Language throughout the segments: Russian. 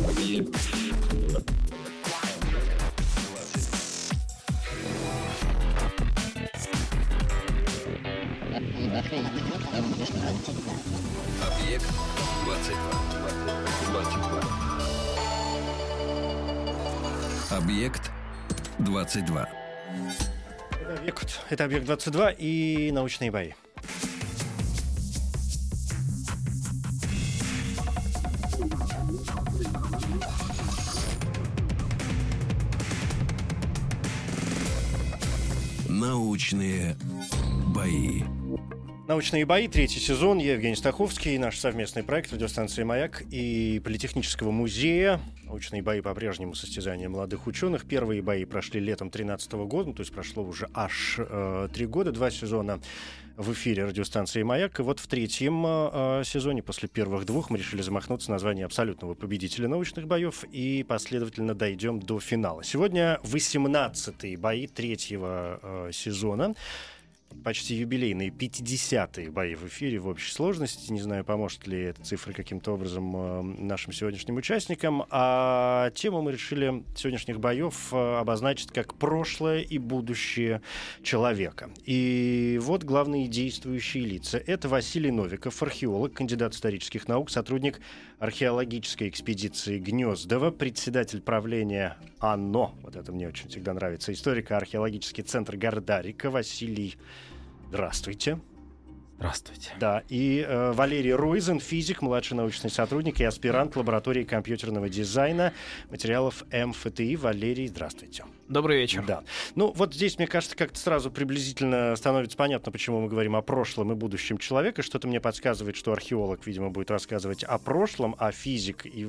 Объект 22. Объект 22. Это объект 22 и научные бои. Научные бои. «Научные бои», третий сезон. Я Евгений Стаховский, наш совместный проект радиостанции «Маяк» и Политехнического музея. «Научные бои» по-прежнему состязания молодых ученых. Первые бои прошли летом 2013 года, то есть прошло уже аж 3 года, 2 сезона в эфире радиостанции «Маяк». И вот в третьем сезоне, после первых двух, мы решили замахнуться на звание абсолютного победителя научных боев и последовательно дойдем до финала. Сегодня 18-й бои третьего сезона. Почти юбилейные 50-е бои в эфире в общей сложности. Не знаю, поможет ли эта цифра каким-то образом нашим сегодняшним участникам. А тему мы решили сегодняшних боев обозначить как прошлое и будущее человека. И вот главные действующие лица. Это Василий Новиков, археолог, кандидат исторических наук, сотрудник археологической экспедиции Гнездова, председатель правления АНО. Вот это мне очень всегда нравится. Историко-археологический центр Гардарика. Василий, здравствуйте. Здравствуйте. Да, и Валерий Ройзен, физик, младший научный сотрудник и аспирант лаборатории компьютерного дизайна материалов МФТИ. Валерий, здравствуйте. Добрый вечер. Да. Ну, вот здесь, мне кажется, как-то сразу приблизительно становится понятно, почему мы говорим о прошлом и будущем человека. Что-то мне подсказывает, что археолог, видимо, будет рассказывать о прошлом, а физик и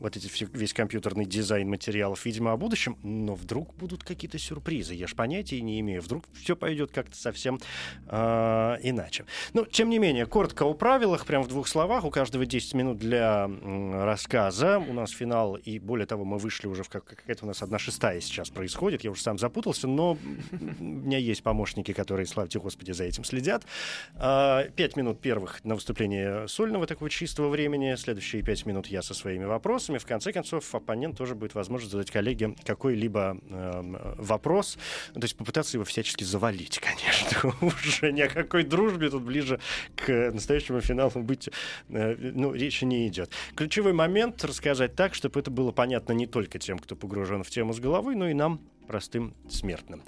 вот эти весь компьютерный дизайн материалов, видимо, о будущем. Но вдруг будут какие-то сюрпризы. Я ж понятия не имею. Вдруг все пойдет как-то совсем иначе. Но, тем не менее, коротко о правилах, прям в 2 словах. У каждого 10 минут для рассказа. У нас финал, и более того, мы вышли уже в какая-то у нас 1/6 сейчас происходит. Я уже сам запутался, но у меня есть помощники, которые, славьте Господи, за этим следят. 5 минут первых на выступление сольного, такого чистого времени. Следующие 5 минут я со своими вопросами. В конце концов, оппонент тоже будет возможность задать коллеге какой-либо вопрос. То есть попытаться его всячески завалить, конечно. Уже ни о какой дружбе тут ближе к настоящему финалу быть речи не идет. Ключевой момент — рассказать так, чтобы это было понятно не только тем, кто погружен в тему с головой, но и нам, простым смертным.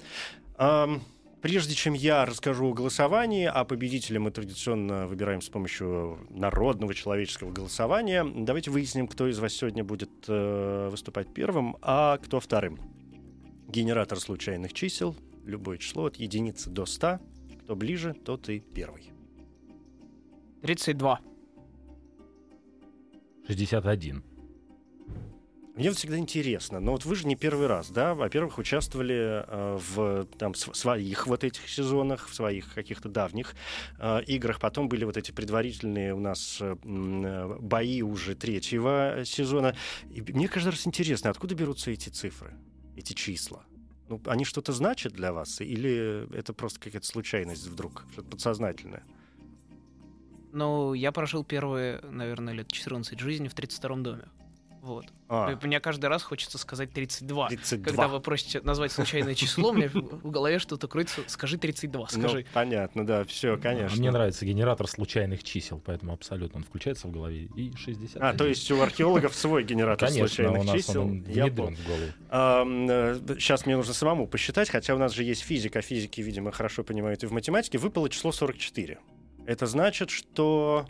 Прежде чем я расскажу о голосовании, а победителя мы традиционно выбираем с помощью народного человеческого голосования, давайте выясним, кто из вас сегодня будет выступать первым, а кто вторым. Генератор случайных чисел, любое число от 1 до 100. Кто ближе, тот и первый. 32. 61. Мне всегда интересно, но вот вы же не первый раз, да? Во-первых, участвовали в своих вот этих сезонах, в своих каких-то давних играх. Потом были вот эти предварительные у нас бои уже 3-го сезона. И мне каждый раз интересно, откуда берутся эти цифры, эти числа? Ну, они что-то значат для вас? Или это просто какая-то случайность вдруг, что-то подсознательное? Ну, я прожил первые, наверное, лет 14 жизни в 32-м доме. Вот. Мне каждый раз хочется сказать 32. Когда вы просите назвать случайное число, мне в голове что-то крутится. Скажи 32, скажи. Понятно, да, все, конечно. Мне нравится генератор случайных чисел, поэтому абсолютно он включается в голове. И 60. То есть у археологов свой генератор случайных чисел. Внедрен в голову. Сейчас мне нужно самому посчитать, хотя у нас же есть физика. Физики, видимо, хорошо понимают и в математике. Выпало число 44. Это значит, что...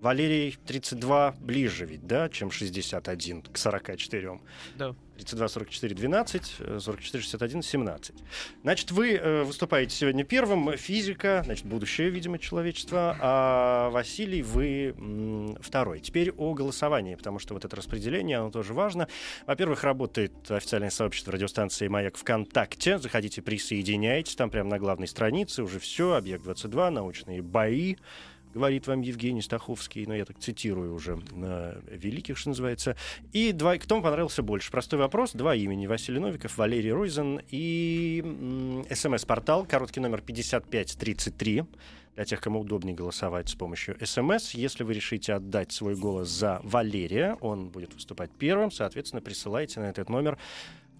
Валерий, 32 ближе ведь, да, чем 61 к 44. Да. 32, 44, 12, 44, 61, 17. Значит, вы выступаете сегодня первым. Физика, значит, будущее, видимо, человечества. А Василий, вы второй. Теперь о голосовании, потому что вот это распределение, оно тоже важно. Во-первых, работает официальное сообщество радиостанции «Маяк» ВКонтакте. Заходите, присоединяйтесь. Там прямо на главной странице уже все. Объект 22, научные бои. говорит вам Евгений Стаховский, но я так цитирую уже великих, что называется. И два, кто вам понравился больше? Простой вопрос. Два имени: Василий Новиков, Валерий Ройзен. И СМС-портал, короткий номер 5533. Для тех, кому удобнее голосовать с помощью СМС. Если вы решите отдать свой голос за Валерия, он будет выступать первым. Соответственно, присылайте на этот номер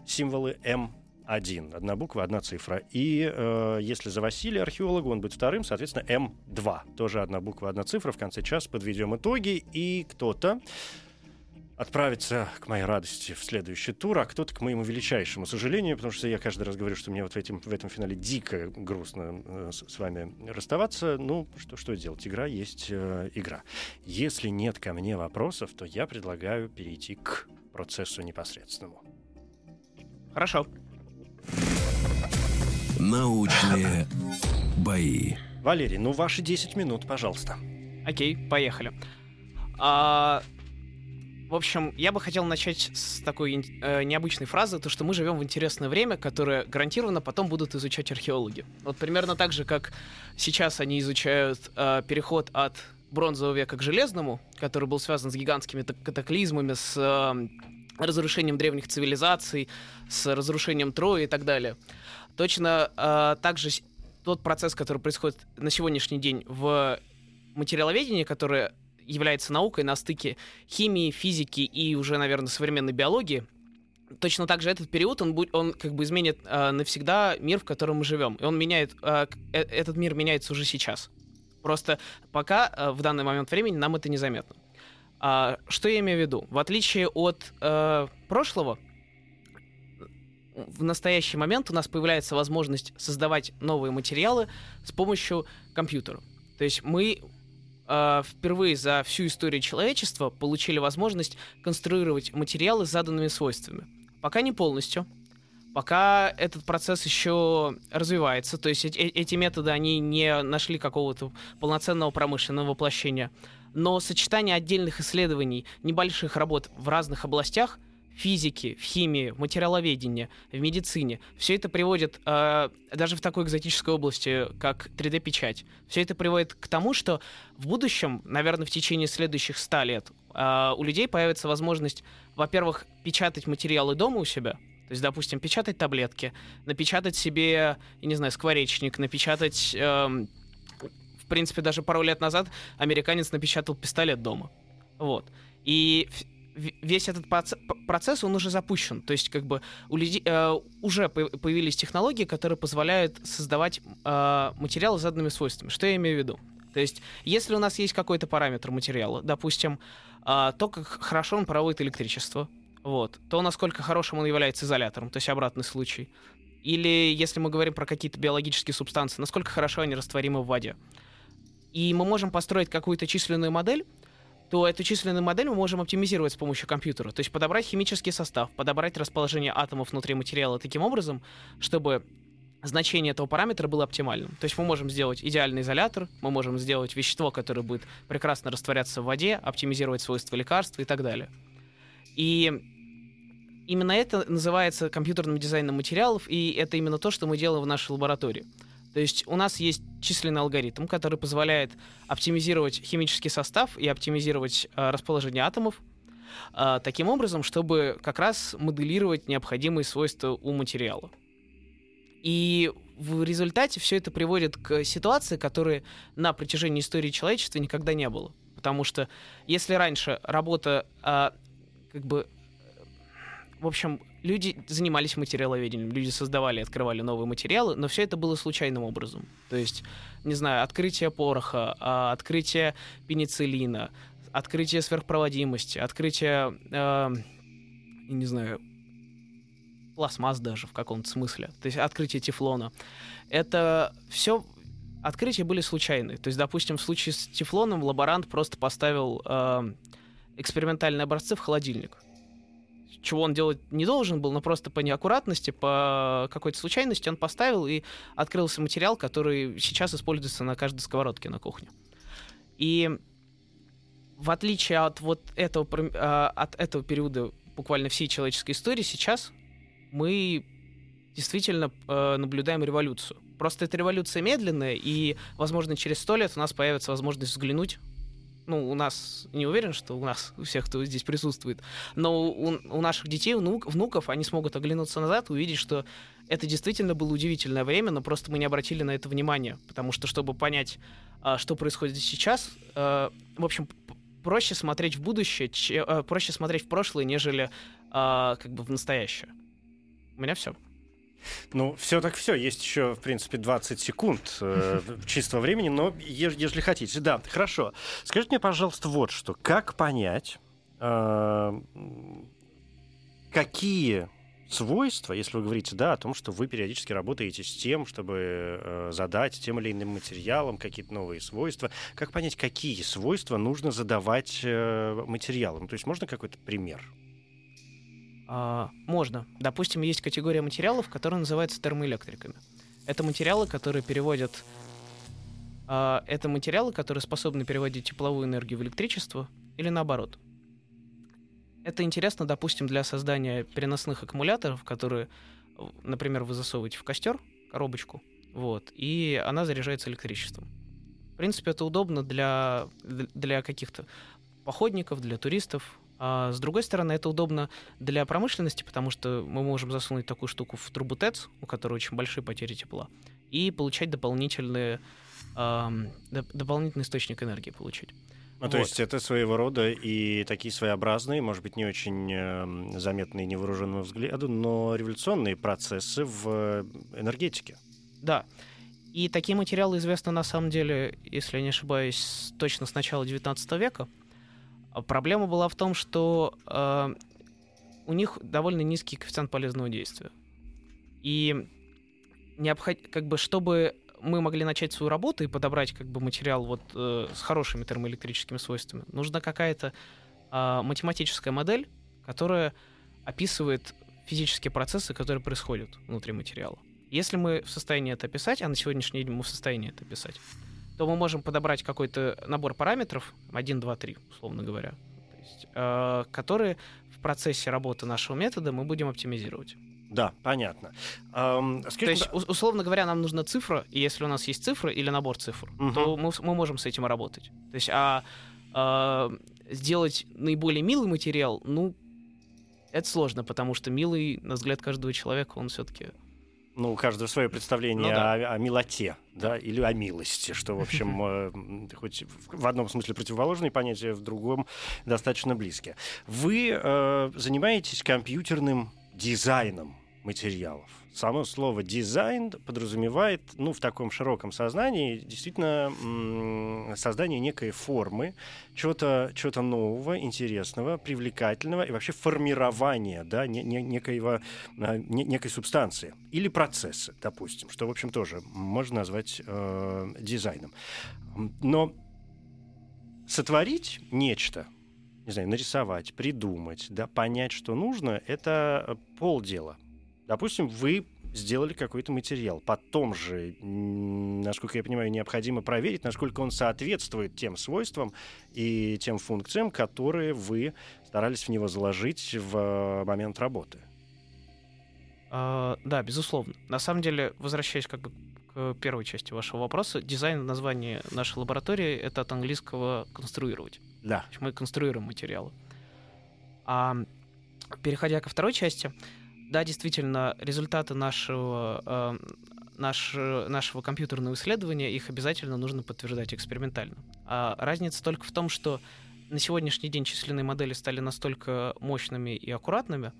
символы М1. Одна буква, одна цифра. И если за Василия, археолога, он будет вторым. Соответственно, М2. Тоже одна буква, одна цифра. В конце часа подведем итоги. И кто-то отправиться, к моей радости, в следующий тур, а кто-то к моему величайшему сожалению, потому что я каждый раз говорю, что мне вот в этом финале дико грустно с вами расставаться. Ну, что делать? Игра есть игра. Если нет ко мне вопросов, то я предлагаю перейти к процессу непосредственному. Хорошо. Научные бои. Валерий, ну ваши 10 минут, пожалуйста. Окей, поехали. В общем, я бы хотел начать с такой необычной фразы, то, что мы живем в интересное время, которое гарантированно потом будут изучать археологи. Вот примерно так же, как сейчас они изучают переход от бронзового века к железному, который был связан с гигантскими катаклизмами, с разрушением древних цивилизаций, с разрушением Трои и так далее. Точно так же тот процесс, который происходит на сегодняшний день в материаловедении, который является наукой на стыке химии, физики и уже, наверное, современной биологии, точно так же этот период, он как бы изменит навсегда мир, в котором мы живем. И он этот мир меняется уже сейчас. Просто пока, в данный момент времени, нам это незаметно. Что я имею в виду? В отличие от прошлого, в настоящий момент у нас появляется возможность создавать новые материалы с помощью компьютера. То есть мы впервые за всю историю человечества получили возможность конструировать материалы с заданными свойствами. Пока не полностью, пока этот процесс еще развивается, то есть эти методы, они не нашли какого-то полноценного промышленного воплощения. Но сочетание отдельных исследований, небольших работ в разных областях, в физике, в химии, в материаловедении, в медицине. Все это приводит, даже в такой экзотической области, как 3D-печать, все это приводит к тому, что в будущем, наверное, в течение следующих 100 лет, у людей появится возможность, во-первых, печатать материалы дома у себя, то есть, допустим, печатать таблетки, напечатать себе, я не знаю, скворечник, напечатать, в принципе, даже пару лет назад американец напечатал пистолет дома. Вот. И весь этот процесс, он уже запущен. То есть как бы у людей уже появились технологии, которые позволяют создавать материалы с заданными свойствами. Что я имею в виду? То есть если у нас есть какой-то параметр материала, допустим, то, как хорошо он проводит электричество, вот, то, насколько хорошим он является изолятором, то есть обратный случай. Или если мы говорим про какие-то биологические субстанции, насколько хорошо они растворимы в воде. И мы можем построить какую-то численную модель, то эту численную модель мы можем оптимизировать с помощью компьютера. То есть подобрать химический состав, подобрать расположение атомов внутри материала таким образом, чтобы значение этого параметра было оптимальным. То есть мы можем сделать идеальный изолятор, мы можем сделать вещество, которое будет прекрасно растворяться в воде, оптимизировать свойства лекарств и так далее. И именно это называется компьютерным дизайном материалов, и это именно то, что мы делаем в нашей лаборатории. То есть у нас есть численный алгоритм, который позволяет оптимизировать химический состав и оптимизировать расположение атомов таким образом, чтобы как раз моделировать необходимые свойства у материала. И в результате все это приводит к ситуации, которые на протяжении истории человечества никогда не было. Потому что если раньше работа в общем, люди занимались материаловедением, люди создавали, открывали новые материалы, но все это было случайным образом. То есть, не знаю, открытие пороха, открытие пенициллина, открытие сверхпроводимости, открытие, не знаю, пластмасс даже в каком-то смысле, то есть открытие тефлона. Это все открытия были случайные. То есть, допустим, в случае с тефлоном лаборант просто поставил экспериментальные образцы в холодильник. Чего он делать не должен был, но просто по неаккуратности, по какой-то случайности он поставил, и открылся материал, который сейчас используется на каждой сковородке на кухне. И в отличие от вот этого периода буквально всей человеческой истории, сейчас мы действительно наблюдаем революцию. Просто эта революция медленная, и, возможно, через 100 лет у нас появится возможность взглянуть. Ну, у нас, не уверен, что у нас, у всех, кто здесь присутствует, но у наших детей, внуков, они смогут оглянуться назад и увидеть, что это действительно было удивительное время, но просто мы не обратили на это внимания, потому что, чтобы понять, что происходит сейчас, в общем, проще смотреть в будущее, проще смотреть в прошлое, нежели как бы в настоящее. У меня все. Ну, все так все. Есть еще, в принципе, 20 секунд чистого времени, но если хотите. Да, хорошо. Скажите мне, пожалуйста, вот что. Как понять, какие свойства, если вы говорите, да, о том, что вы периодически работаете с тем, чтобы задать тем или иным материалам какие-то новые свойства, как понять, какие свойства нужно задавать материалам? То есть можно какой-то пример? Можно. Допустим, есть категория материалов, которая называется термоэлектриками. Это материалы, которые переводят... это материалы, которые способны переводить тепловую энергию в электричество или наоборот. Это интересно, допустим, для создания переносных аккумуляторов, которые, например, вы засовываете в костер, коробочку, вот, и она заряжается электричеством. В принципе, это удобно для каких-то походников, для туристов. А с другой стороны, это удобно для промышленности, потому что мы можем засунуть такую штуку в трубу ТЭЦ, у которой очень большие потери тепла, и получать дополнительный источник энергии получить. Ну, вот. То есть это своего рода и такие своеобразные, может быть, не очень заметные невооруженному взгляду, но революционные процессы в энергетике. Да. И такие материалы известны, на самом деле, если я не ошибаюсь, точно с начала XIX века. Проблема была в том, что у них довольно низкий коэффициент полезного действия. И чтобы мы могли начать свою работу и подобрать материал с хорошими термоэлектрическими свойствами, нужна какая-то математическая модель, которая описывает физические процессы, которые происходят внутри материала. Если мы в состоянии это описать, а на сегодняшний день мы в состоянии это описать, то мы можем подобрать какой-то набор параметров, 1, 2, 3, условно говоря, то есть, которые в процессе работы нашего метода мы будем оптимизировать. Да, понятно. Скажите, то есть, условно говоря, нам нужна цифра, и если у нас есть цифра или набор цифр, то мы можем с этим работать. То есть, сделать наиболее милый материал, это сложно, потому что милый, на взгляд каждого человека, он все-таки... у каждого свое представление о милоте, да, или о милости, что, в общем, хоть в одном смысле противоположные понятия, в другом достаточно близкие. Вы занимаетесь компьютерным дизайном материалов. Само слово «дизайн» подразумевает, в таком широком сознании, действительно, создание некой формы, чего-то нового, интересного, привлекательного и вообще формирование, да, некой субстанции или процесса, допустим, что, в общем, тоже можно назвать дизайном. Но сотворить нечто, не знаю, нарисовать, придумать, да, понять, что нужно, это полдела. Допустим, вы сделали какой-то материал. Потом же, насколько я понимаю, необходимо проверить, насколько он соответствует тем свойствам и тем функциям, которые вы старались в него заложить в момент работы. Да, безусловно. На самом деле, возвращаясь к первой части вашего вопроса, дизайн — название нашей лаборатории, это от английского «конструировать». Да. То есть мы конструируем материалы. Переходя ко второй части... Да, действительно, результаты нашего компьютерного исследования, их обязательно нужно подтверждать экспериментально. Разница только в том, что на сегодняшний день численные модели стали настолько мощными и аккуратными,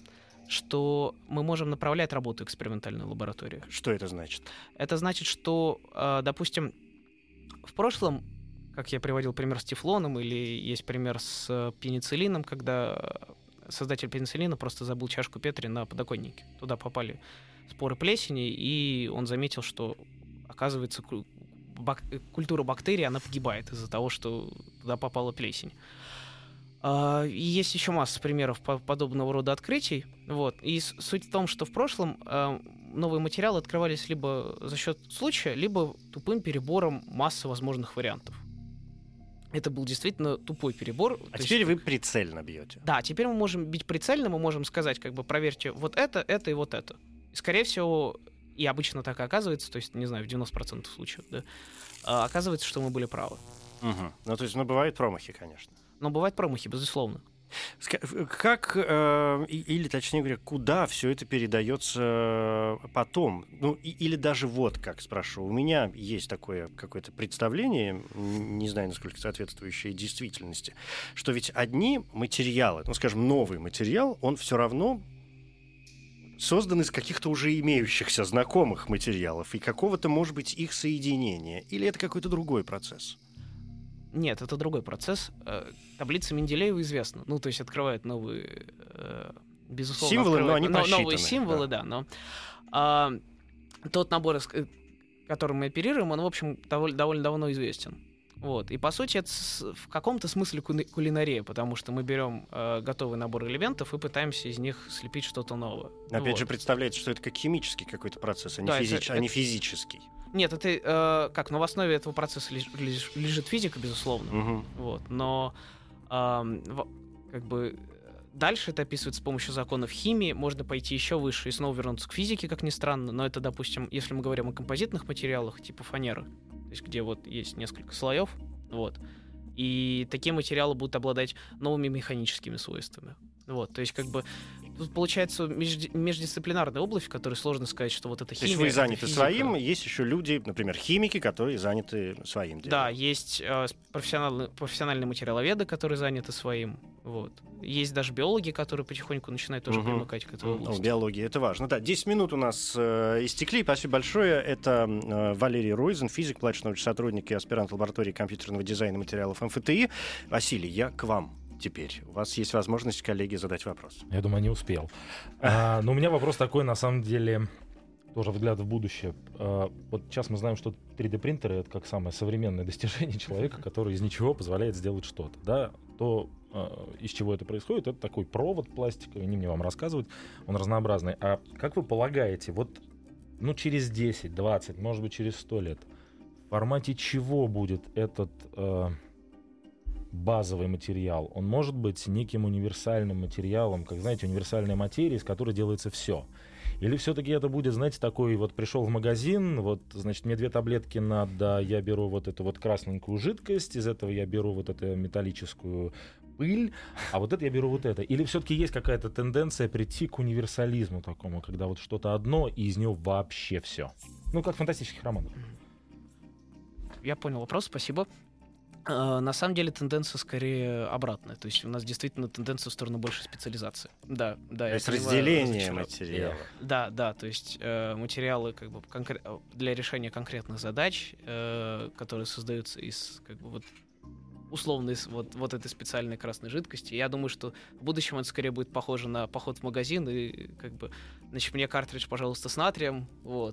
что мы можем направлять работу экспериментальной лаборатории. Что это значит? Это значит, что, допустим, в прошлом, как я приводил пример с тефлоном, или есть пример с пенициллином, когда... Создатель пенициллина просто забыл чашку Петри на подоконнике. Туда попали споры плесени, и он заметил, что, оказывается, культура бактерий, она погибает из-за того, что туда попала плесень. И есть еще масса примеров подобного рода открытий. Вот. И суть в том, что в прошлом новые материалы открывались либо за счет случая, либо тупым перебором массы возможных вариантов. Это был действительно тупой перебор. А теперь вы прицельно бьете. Да, теперь мы можем бить прицельно, мы можем сказать, проверьте вот это и вот это. И, скорее всего, и обычно так и оказывается, то есть, не знаю, в 90% случаев, да, оказывается, что мы были правы. Угу. Ну, то есть, бывают промахи, конечно. Но бывают промахи, безусловно. Как, или, точнее говоря, куда все это передается потом? Ну, или даже вот как, спрошу. У меня есть такое какое-то представление, не знаю, насколько соответствующее действительности, что ведь одни материалы, ну, скажем, новый материал, он все равно создан из каких-то уже имеющихся знакомых материалов и какого-то, может быть, их соединения. Или это какой-то другой процесс? Нет, это другой процесс. Таблица Менделеева известна. Ну, то есть открывают новые, безусловно, символы, но они новые символы, да. Но тот набор, которым мы оперируем, он, в общем, довольно давно известен. Вот. И, по сути, это в каком-то смысле кулинария, потому что мы берем готовый набор элементов и пытаемся из них слепить что-то новое. Опять же, представляется, что это как химический какой-то процесс, а не, да, а не физический. Нет, это в основе этого процесса лежит физика, безусловно. Угу. Вот. Но дальше это описывается с помощью законов химии, можно пойти еще выше и снова вернуться к физике, как ни странно, но это, допустим, если мы говорим о композитных материалах, типа фанеры, то есть где есть несколько слоев, и такие материалы будут обладать новыми механическими свойствами. То есть тут получается междисциплинарная область, в которой сложно сказать, что это химия. То есть вы заняты своим, есть еще люди, например, химики, которые заняты своим делом. Да, есть профессиональные материаловеды, которые заняты своим. Есть даже биологи, которые потихоньку начинают тоже примыкать к этой области. Биология — это важно. Да, 10 минут у нас истекли. Спасибо большое. Это Валерий Ройзен, физик, младший научный сотрудник и аспирант лаборатории компьютерного дизайна материалов МФТИ. Василий, я к вам. Теперь у вас есть возможность, коллеги, задать вопрос. Я думаю, не успел. Но у меня вопрос такой, на самом деле, тоже взгляд в будущее. Вот сейчас мы знаем, что 3D-принтеры — это как самое современное достижение человека, который из ничего позволяет сделать что-то. Да? То, из чего это происходит, это такой провод пластиковый, не мне вам рассказывать, он разнообразный. А как вы полагаете, через 10, 20, может быть, через 100 лет, в формате чего будет этот... базовый материал, он может быть неким универсальным материалом, как, знаете, универсальная материя, из которой делается все. Или все-таки это будет, знаете, такой, пришел в магазин, значит, мне 2 таблетки надо, я беру эту красненькую жидкость, из этого я беру эту металлическую пыль, а это я беру это. Или все-таки есть какая-то тенденция прийти к универсализму такому, когда что-то одно, и из него вообще все. Как в фантастических романах. Я понял вопрос, спасибо. На самом деле тенденция скорее обратная. То есть у нас действительно тенденция в сторону большей специализации. Да, то есть разделение материала. Да, то есть материалы для решения конкретных задач, которые создаются из условно из этой специальной красной жидкости. Я думаю, что в будущем это скорее будет похоже на поход в магазин и значит, мне картридж, пожалуйста, с натрием,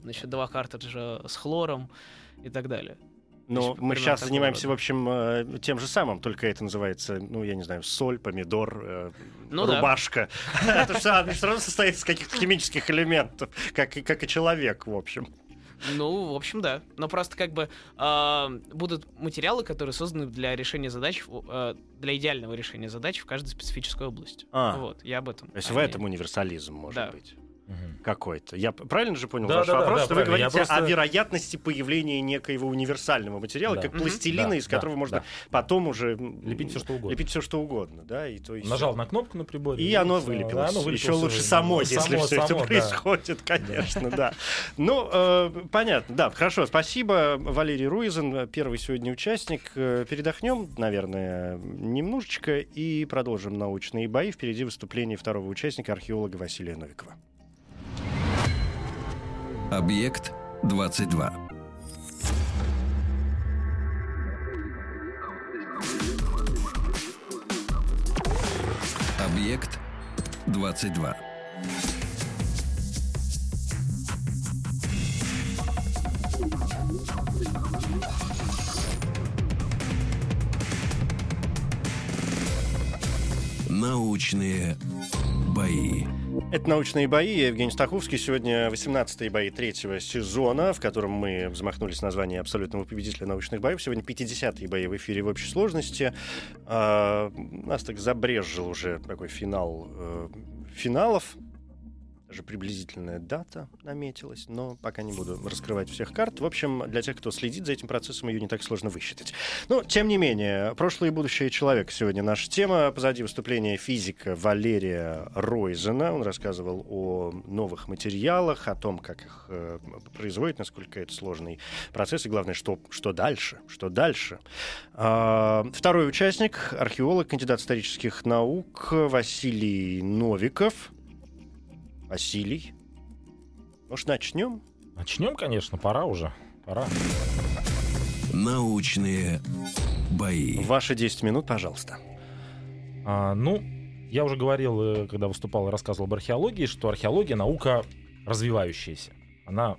значит, 2 картриджа с хлором и так далее. Но мы сейчас занимаемся, в общем, тем же самым, только это называется, я не знаю, соль, помидор, рубашка. Это все равно состоит из каких-то химических элементов, как и человек, в общем. Ну, в общем, да. Но просто будут материалы, которые созданы для решения задач, для идеального решения задач в каждой специфической области. Я об этом. То есть в этом универсализм может быть. Какой-то. Я правильно же понял ваш вопрос? Да, что вы говорите о вероятности появления некоего универсального материала, как пластилина, из которого можно потом уже лепить все, что угодно. Да? И то есть... Нажал на кнопку на приборе. И оно вылепилось. Еще лучше само, если все это происходит, конечно, да. Понятно, да. Хорошо, спасибо, Валерий Ройзен, первый сегодня участник. Передохнем, наверное, немножечко и продолжим научные бои. Впереди выступление второго участника, археолога Василия Новикова. Объект 22. Объект 22. Научные бои. Это «Научные бои». Я Евгений Стаховский. Сегодня 18-е бои 3-го сезона, в котором мы взмахнулись названием абсолютного победителя научных боев. Сегодня 50-е бои в эфире в общей сложности. Нас так забрезжил уже такой финал финалов. уже приблизительная дата наметилась, но пока не буду раскрывать всех карт. В общем, для тех, кто следит за этим процессом, ее не так сложно высчитать. Но, тем не менее, прошлое и будущее человека сегодня наша тема. Позади выступление физика Валерия Ройзена. Он рассказывал о новых материалах, о том, как их производят, насколько это сложный процесс, и главное, что дальше, что дальше. Второй участник, археолог, кандидат исторических наук Василий Новиков. Василий, может, начнем? Начнем, конечно, пора уже. Пора. Научные бои. Ваши 10 минут, пожалуйста. Я уже говорил, когда выступал и рассказывал об археологии, что археология — наука развивающаяся. Она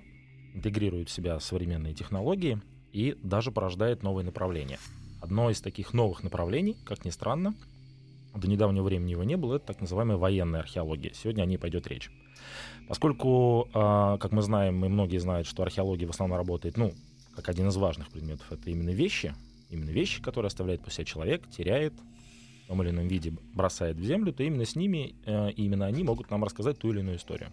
интегрирует в себя современные технологии и даже порождает новые направления. Одно из таких новых направлений, как ни странно, до недавнего времени его не было, это так называемая военная археология. Сегодня о ней пойдет речь. Поскольку, как мы знаем, и многие знают, что археология в основном работает, как один из важных предметов, это именно вещи, которые оставляет после себя человек, теряет, в том или ином виде бросает в землю, то именно с ними, именно они могут нам рассказать ту или иную историю.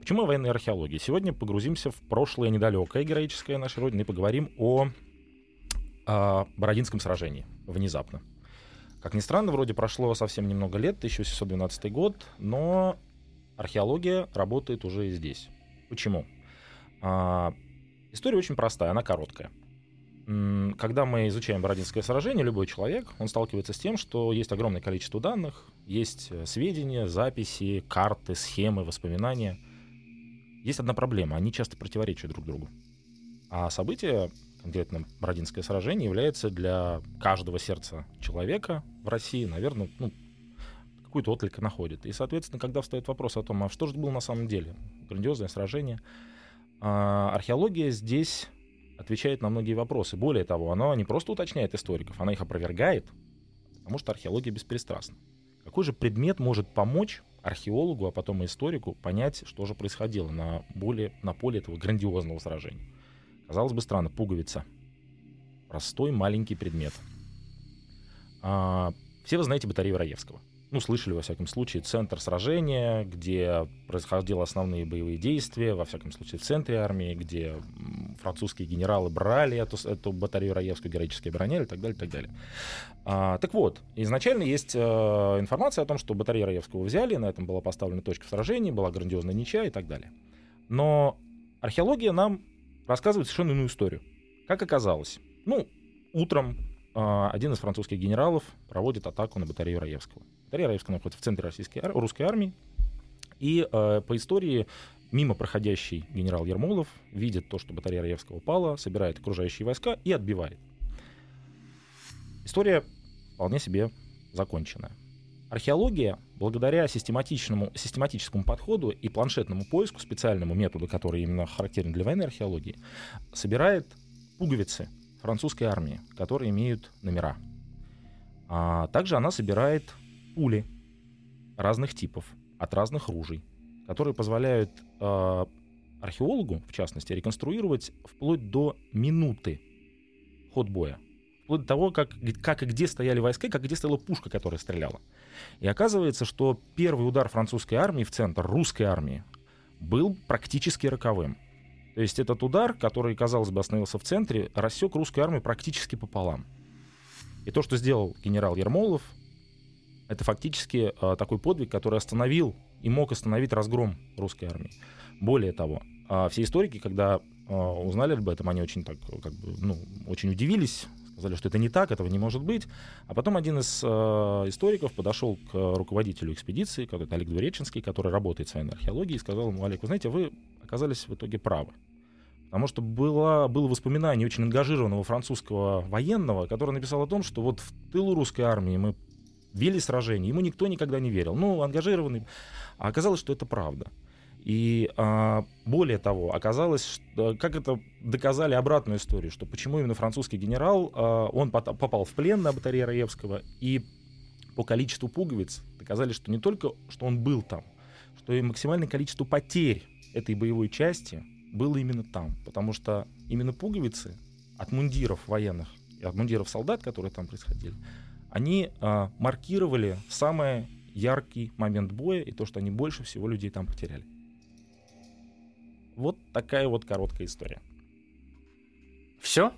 Почему о военной археологии? Сегодня погрузимся в прошлое недалекое героическое нашей Родины и поговорим о Бородинском сражении внезапно. Как ни странно, вроде прошло совсем немного лет, 1812 год, но археология работает уже и здесь. Почему? История очень простая, она короткая. Когда мы изучаем Бородинское сражение, любой человек, он сталкивается с тем, что есть огромное количество данных, есть сведения, записи, карты, схемы, воспоминания. Есть одна проблема, они часто противоречат друг другу. А события, конкретно Бородинское сражение, является для каждого сердца человека в России, наверное, какую-то отклик находит. И, соответственно, когда встает вопрос о том, а что же было на самом деле, грандиозное сражение, археология здесь отвечает на многие вопросы. Более того, она не просто уточняет историков, она их опровергает, потому что археология беспристрастна. Какой же предмет может помочь археологу, а потом и историку, понять, что же происходило на поле этого грандиозного сражения? Казалось бы, странно, пуговица. Простой маленький предмет. Все вы знаете батарею Раевского. Слышали, во всяком случае, центр сражения, где происходили основные боевые действия, во всяком случае, в центре армии, где французские генералы брали эту батарею Раевскую, героически обороняли и так далее, так далее. Так вот, изначально есть информация о том, что батарею Раевского взяли, на этом была поставлена точка в сражении, была грандиозная ничья и так далее. Но археология нам рассказывает совершенно иную историю. Как оказалось, утром один из французских генералов проводит атаку на батарею Раевского. Батарея Раевского находится в центре русской армии, и по истории мимо проходящий генерал Ермолов видит то, что батарея Раевского пала, собирает окружающие войска и отбивает. История вполне себе законченная. Археология, благодаря систематическому подходу и планшетному поиску, специальному методу, который именно характерен для военной археологии, собирает пуговицы французской армии, которые имеют номера. А также она собирает пули разных типов, от разных ружей, которые позволяют археологу, в частности, реконструировать вплоть до минуты ход боя. Вплоть до того, как и где стояли войска, как и где стояла пушка, которая стреляла. И оказывается, что первый удар французской армии в центр русской армии был практически роковым. То есть этот удар, который, казалось бы, остановился в центре, рассек русскую армию практически пополам. И то, что сделал генерал Ермолов, это фактически такой подвиг, который остановил и мог остановить разгром русской армии. Более того, все историки, когда узнали об этом, они очень удивились, сказали, что это не так, этого не может быть. А потом один из историков подошел к руководителю экспедиции, Олег Двореченский, который работает с военной археологией, и сказал ему: Олег, вы знаете, вы оказались в итоге правы. Потому что было воспоминание очень ангажированного французского военного, который написал о том, что вот в тылу русской армии мы вели сражение, ему никто никогда не верил. Ангажированный. А оказалось, что это правда. И более того, оказалось, что, как это доказали обратную историю, что почему именно французский генерал, он попал в плен на батарее Раевского, и по количеству пуговиц доказали, что не только, что он был там, что и максимальное количество потерь этой боевой части было именно там, потому что именно пуговицы от мундиров военных и от мундиров солдат, которые там происходили, они маркировали самый яркий момент боя и то, что они больше всего людей там потеряли. Вот такая вот короткая история. Все?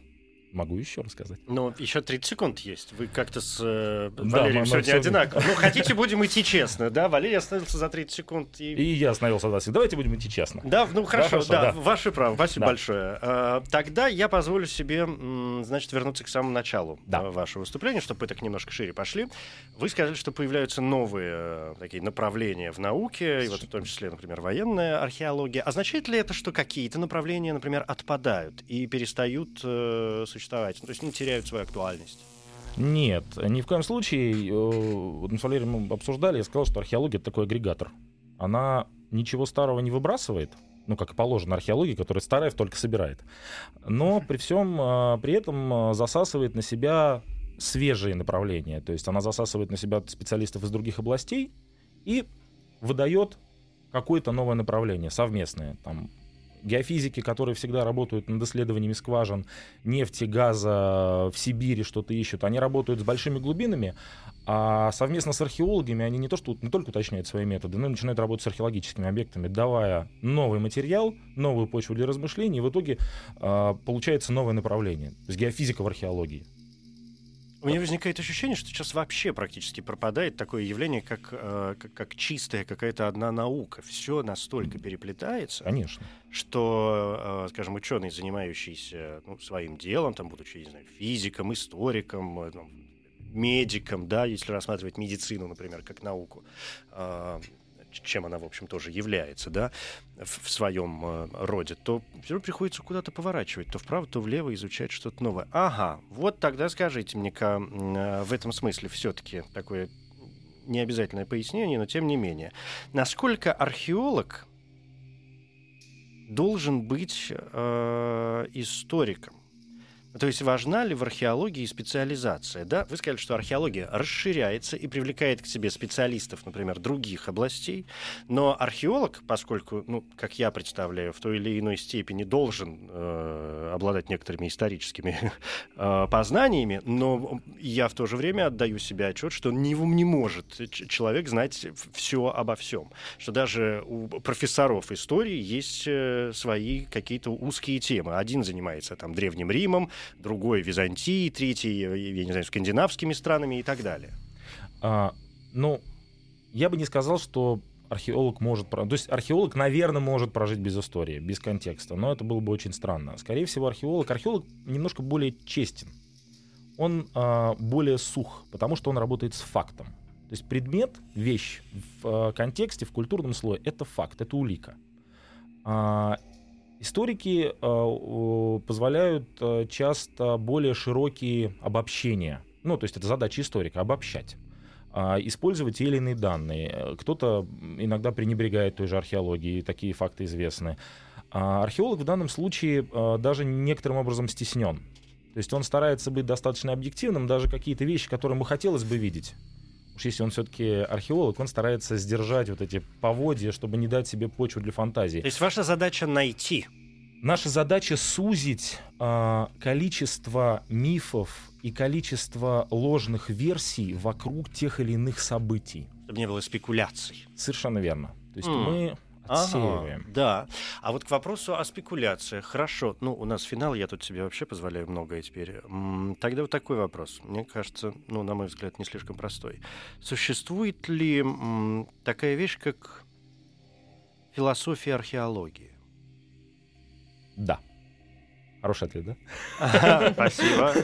Могу еще рассказать. Но еще 30 секунд есть. Вы как-то с Валерием сегодня одинаково. Ну, хотите, будем идти честно, да? Валерий остановился за 30 секунд. И я остановился, да. Давайте будем идти честно. Да, ну хорошо, да, ваше право. Спасибо большое. Тогда я позволю себе, значит, вернуться к самому началу вашего выступления, чтобы вы так немножко шире пошли. Вы сказали, что появляются новые такие направления в науке, и вот в том числе, например, военная археология. Означает ли это, что какие-то направления, например, отпадают и перестают существовать? То есть не теряют свою актуальность? Нет, ни в коем случае. Мы с Валерием обсуждали, я сказал, что археология — это такой агрегатор. Она ничего старого не выбрасывает, ну, как и положено археологии, которая старая только собирает. Но при всем при этом засасывает на себя свежие направления. То есть она засасывает на себя специалистов из других областей и выдает какое-то новое направление, совместное, там, геофизики, которые всегда работают над исследованиями скважин, нефти, газа, в Сибири что-то ищут, они работают с большими глубинами, а совместно с археологами они не только уточняют свои методы, но и начинают работать с археологическими объектами, давая новый материал, новую почву для размышлений, и в итоге получается новое направление, то есть геофизика в археологии. У меня возникает ощущение, что сейчас вообще практически пропадает такое явление, как чистая какая-то одна наука. Все настолько переплетается, конечно, что, скажем, ученые, занимающиеся своим делом, там, будучи, не знаю, физиком, историком, медиком, да, если рассматривать медицину, например, как науку, чем она, в общем, тоже является, да, в своем роде, то все равно приходится куда-то поворачивать, то вправо, то влево, изучать что-то новое. Ага, вот тогда скажите мне-ка, в этом смысле все-таки такое необязательное пояснение, но тем не менее, насколько археолог должен быть историком? То есть важна ли в археологии специализация? Да? Вы сказали, что археология расширяется и привлекает к себе специалистов, например, других областей. Но археолог, поскольку, как я представляю, в той или иной степени должен обладать некоторыми историческими познаниями, но я в то же время отдаю себе отчет, что не может человек знать все обо всем. Что даже у профессоров истории есть свои какие-то узкие темы. Один занимается там Древним Римом, другой — Византии, третий, я не знаю, скандинавскими странами и так далее. Я бы не сказал, что археолог может... То есть археолог, наверное, может прожить без истории, без контекста, но это было бы очень странно. Скорее всего, археолог немножко более честен, он более сух, потому что он работает с фактом. То есть предмет, вещь в контексте, в культурном слое — это факт, это улика. Историки позволяют часто более широкие обобщения. То есть это задача историка — обобщать, использовать те или иные данные. Кто-то иногда пренебрегает той же археологией, такие факты известны. Археолог в данном случае даже некоторым образом стеснен. То есть он старается быть достаточно объективным, даже какие-то вещи, которые ему хотелось бы видеть. Уж если он все-таки археолог, он старается сдержать вот эти поводья, чтобы не дать себе почву для фантазии. То есть ваша задача — найти? Наша задача — сузить количество мифов и количество ложных версий вокруг тех или иных событий. Чтобы не было спекуляций. Совершенно верно. То есть мы... Ага, да. А вот к вопросу о спекуляциях. Хорошо, у нас финал, я тут себе вообще позволяю многое теперь. Тогда вот такой вопрос. Мне кажется, на мой взгляд, не слишком простой. Существует ли такая вещь, как философия археологии? Да. Хороший ответ, да? Спасибо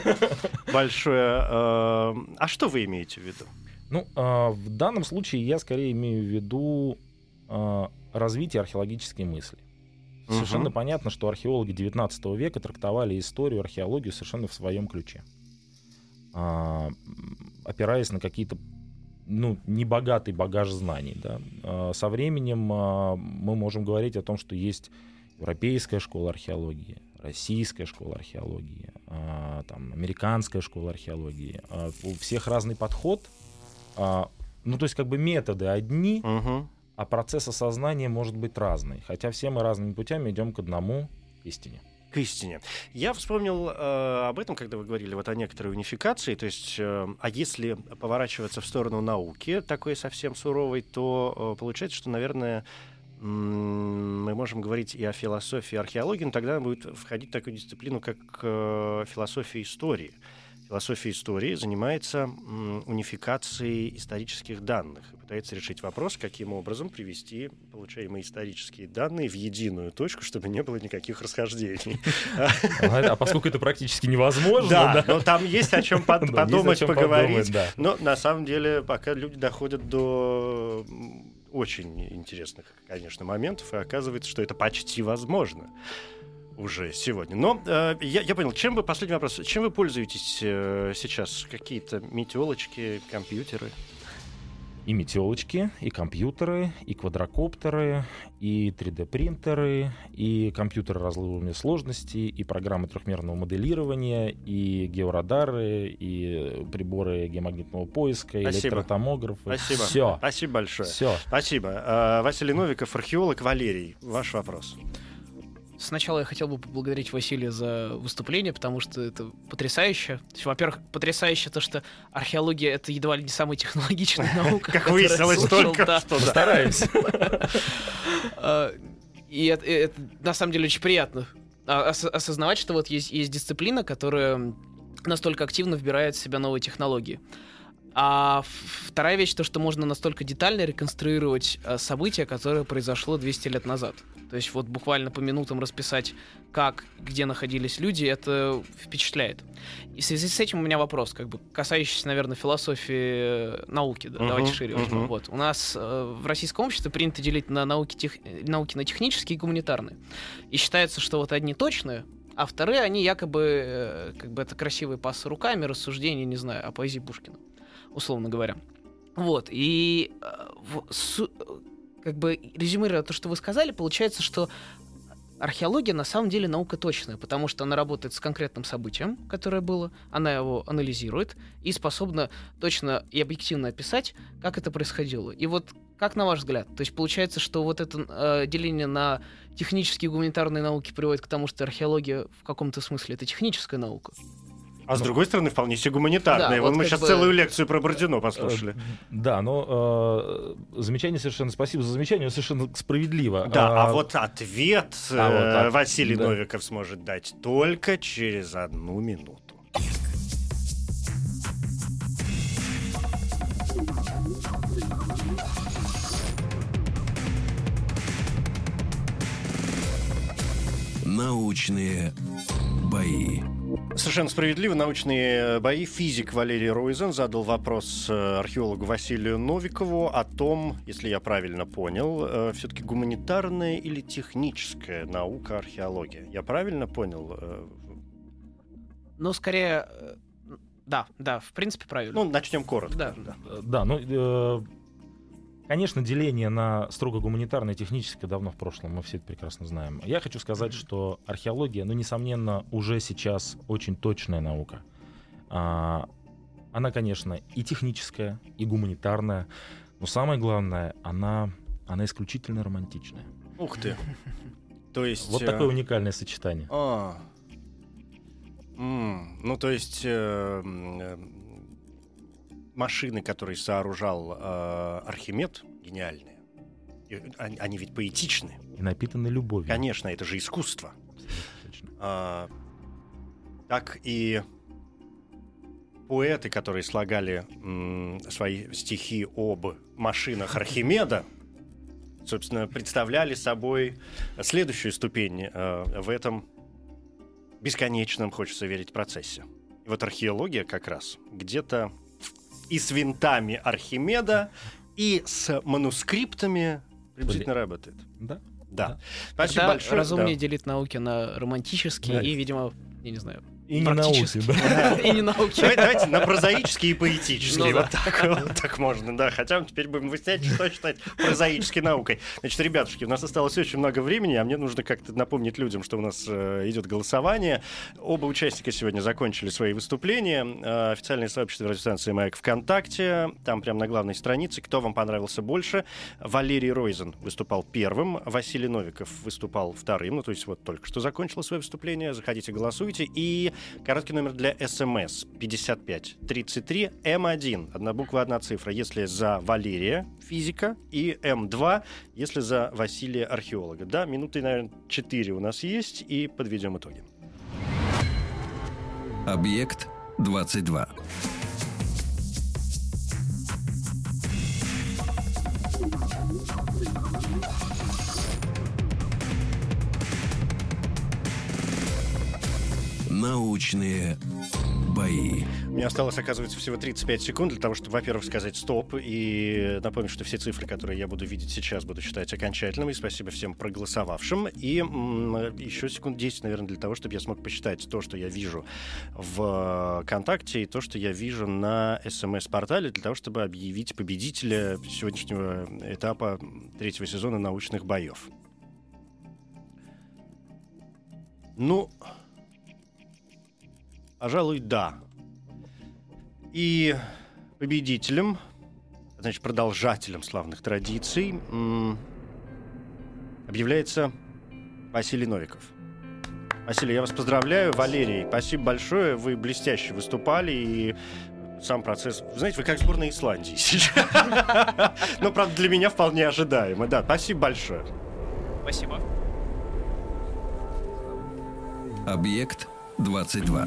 большое. А что вы имеете в виду? В данном случае я скорее имею в виду развитие археологической мысли. Совершенно понятно, что археологи XIX века трактовали историю, археологию совершенно в своем ключе, опираясь на какие-то небогатый багаж знаний. Да. Со временем мы можем говорить о том, что есть европейская школа археологии, российская школа археологии, американская школа археологии. У всех разный подход. То есть методы одни, а процесс осознания может быть разный. Хотя все мы разными путями идем к одному — истине. К истине. Я вспомнил об этом, когда вы говорили о некоторой унификации. То есть, а если поворачиваться в сторону науки, такой совсем суровой, то получается, что, наверное, мы можем говорить и о философии археологии, но тогда будет входить в такую дисциплину, как философия истории. Философия истории занимается унификацией исторических данных и пытается решить вопрос, каким образом привести получаемые исторические данные в единую точку, чтобы не было никаких расхождений. А поскольку это практически невозможно... Да, но там есть о чем подумать, поговорить. Но на самом деле пока люди доходят до... очень интересных, конечно, моментов, и оказывается, что это почти возможно уже сегодня. Но я понял, чем вы, последний вопрос, чем вы пользуетесь сейчас? Какие-то метелочки, компьютеры? И метелочки, и компьютеры, и квадрокоптеры, и 3D-принтеры, и компьютеры различной сложности, и программы трехмерного моделирования, и георадары, и приборы геомагнитного поиска, электротомографы. Спасибо. Все. Спасибо большое. Все. Спасибо. Василий Новиков, археолог. Валерий, ваш вопрос. Сначала я хотел бы поблагодарить Василия за выступление, потому что это потрясающе. Во-первых, потрясающе то, что археология — это едва ли не самая технологичная наука. Как выяснилось только что. Стараемся. И это на самом деле очень приятно осознавать, что вот есть дисциплина, которая настолько активно вбирает в себя новые технологии. А вторая вещь, то, что можно настолько детально реконструировать событие, которое произошло 200 лет назад. То есть вот буквально по минутам расписать, как, где находились люди, это впечатляет. И в связи с этим у меня вопрос, как бы касающийся, наверное, философии науки. Да? Давайте шире возьмем. Вот. У нас в российском обществе принято делить на науки на технические и гуманитарные. И считается, что вот одни точные, а вторые, они якобы, как бы это красивые пассы руками, рассуждения, не знаю, о поэзии Пушкина, условно говоря. Вот, и как бы резюмируя то, что вы сказали, получается, что археология на самом деле наука точная, потому что она работает с конкретным событием, которое было, она его анализирует и способна точно и объективно описать, как это происходило. И вот как на ваш взгляд? То есть получается, что вот это деление на технические и гуманитарные науки приводит к тому, что археология в каком-то смысле это техническая наука? А с другой стороны, вполне себе гуманитарные. Да, вот мы сейчас целую лекцию про Бородино послушали. Да, но замечание совершенно... Спасибо за замечание, совершенно справедливо. Да, а вот ответ Василий Новиков сможет дать только через 1 минуту. Научные бои. Совершенно справедливо. Научные бои. Физик Валерий Ройзен задал вопрос археологу Василию Новикову о том, если я правильно понял, все-таки гуманитарная или техническая наука археология. Я правильно понял? Ну, скорее, да, в принципе, правильно. Ну, начнем коротко. Конечно, деление на строго гуманитарное и техническое давно в прошлом, мы все это прекрасно знаем. Я хочу сказать, что археология, несомненно, уже сейчас очень точная наука. Она, конечно, и техническая, и гуманитарная, но самое главное, она исключительно романтичная. Ух ты! То есть... Вот такое уникальное сочетание. Ну, то есть... Машины, которые сооружал Архимед, гениальные. Они ведь поэтичны. И напитаны любовью. Конечно, это же искусство. Так и поэты, которые слагали свои стихи об машинах Архимеда, собственно, представляли собой следующую ступень в этом бесконечном, хочется верить, процессе. И вот археология как раз где-то и с винтами Архимеда, и с манускриптами приблизительно работает. Да. Спасибо большое. Разумнее делить науки на романтические и, видимо, я не знаю, и практические. И не науки. Давайте на прозаические и поэтические. Вот так можно, да. Хотя мы теперь будем выяснять, что считать прозаической наукой. Значит, ребятушки, у нас осталось очень много времени, а мне нужно как-то напомнить людям, что у нас идет голосование. Оба участника сегодня закончили свои выступления. Официальное сообщество радиостанции «Маяк» ВКонтакте. Там прямо на главной странице. Кто вам понравился больше? Валерий Ройзен выступал первым. Василий Новиков выступал вторым. Ну, то есть вот только что закончил свое выступление. Заходите, голосуйте. И Короткий номер для СМС 5533 М1. Одна буква, одна цифра. Если за Валерия, физика, и М2, если за Василия, археолога. Да, минуты, наверное, 4 у нас есть, и подведем итоги. Объект 22. Научные бои. Мне осталось, оказывается, всего 35 секунд для того, чтобы, во-первых, сказать «стоп» и напомнить, что все цифры, которые я буду видеть сейчас, буду считать окончательными. Спасибо всем проголосовавшим. И еще секунд 10, наверное, для того, чтобы я смог посчитать то, что я вижу в ВКонтакте, и то, что я вижу на СМС-портале, для того, чтобы объявить победителя сегодняшнего этапа третьего сезона научных боев. Ну... Пожалуй, да. И победителем, значит, продолжателем славных традиций объявляется Василий Новиков. Василий, я вас поздравляю. Валерий, спасибо большое. Вы блестяще выступали и... Сам процесс... Знаете, вы как сборная Исландии сейчас. Но, правда, для меня вполне ожидаемо. Да, спасибо большое. Спасибо. Объект 22.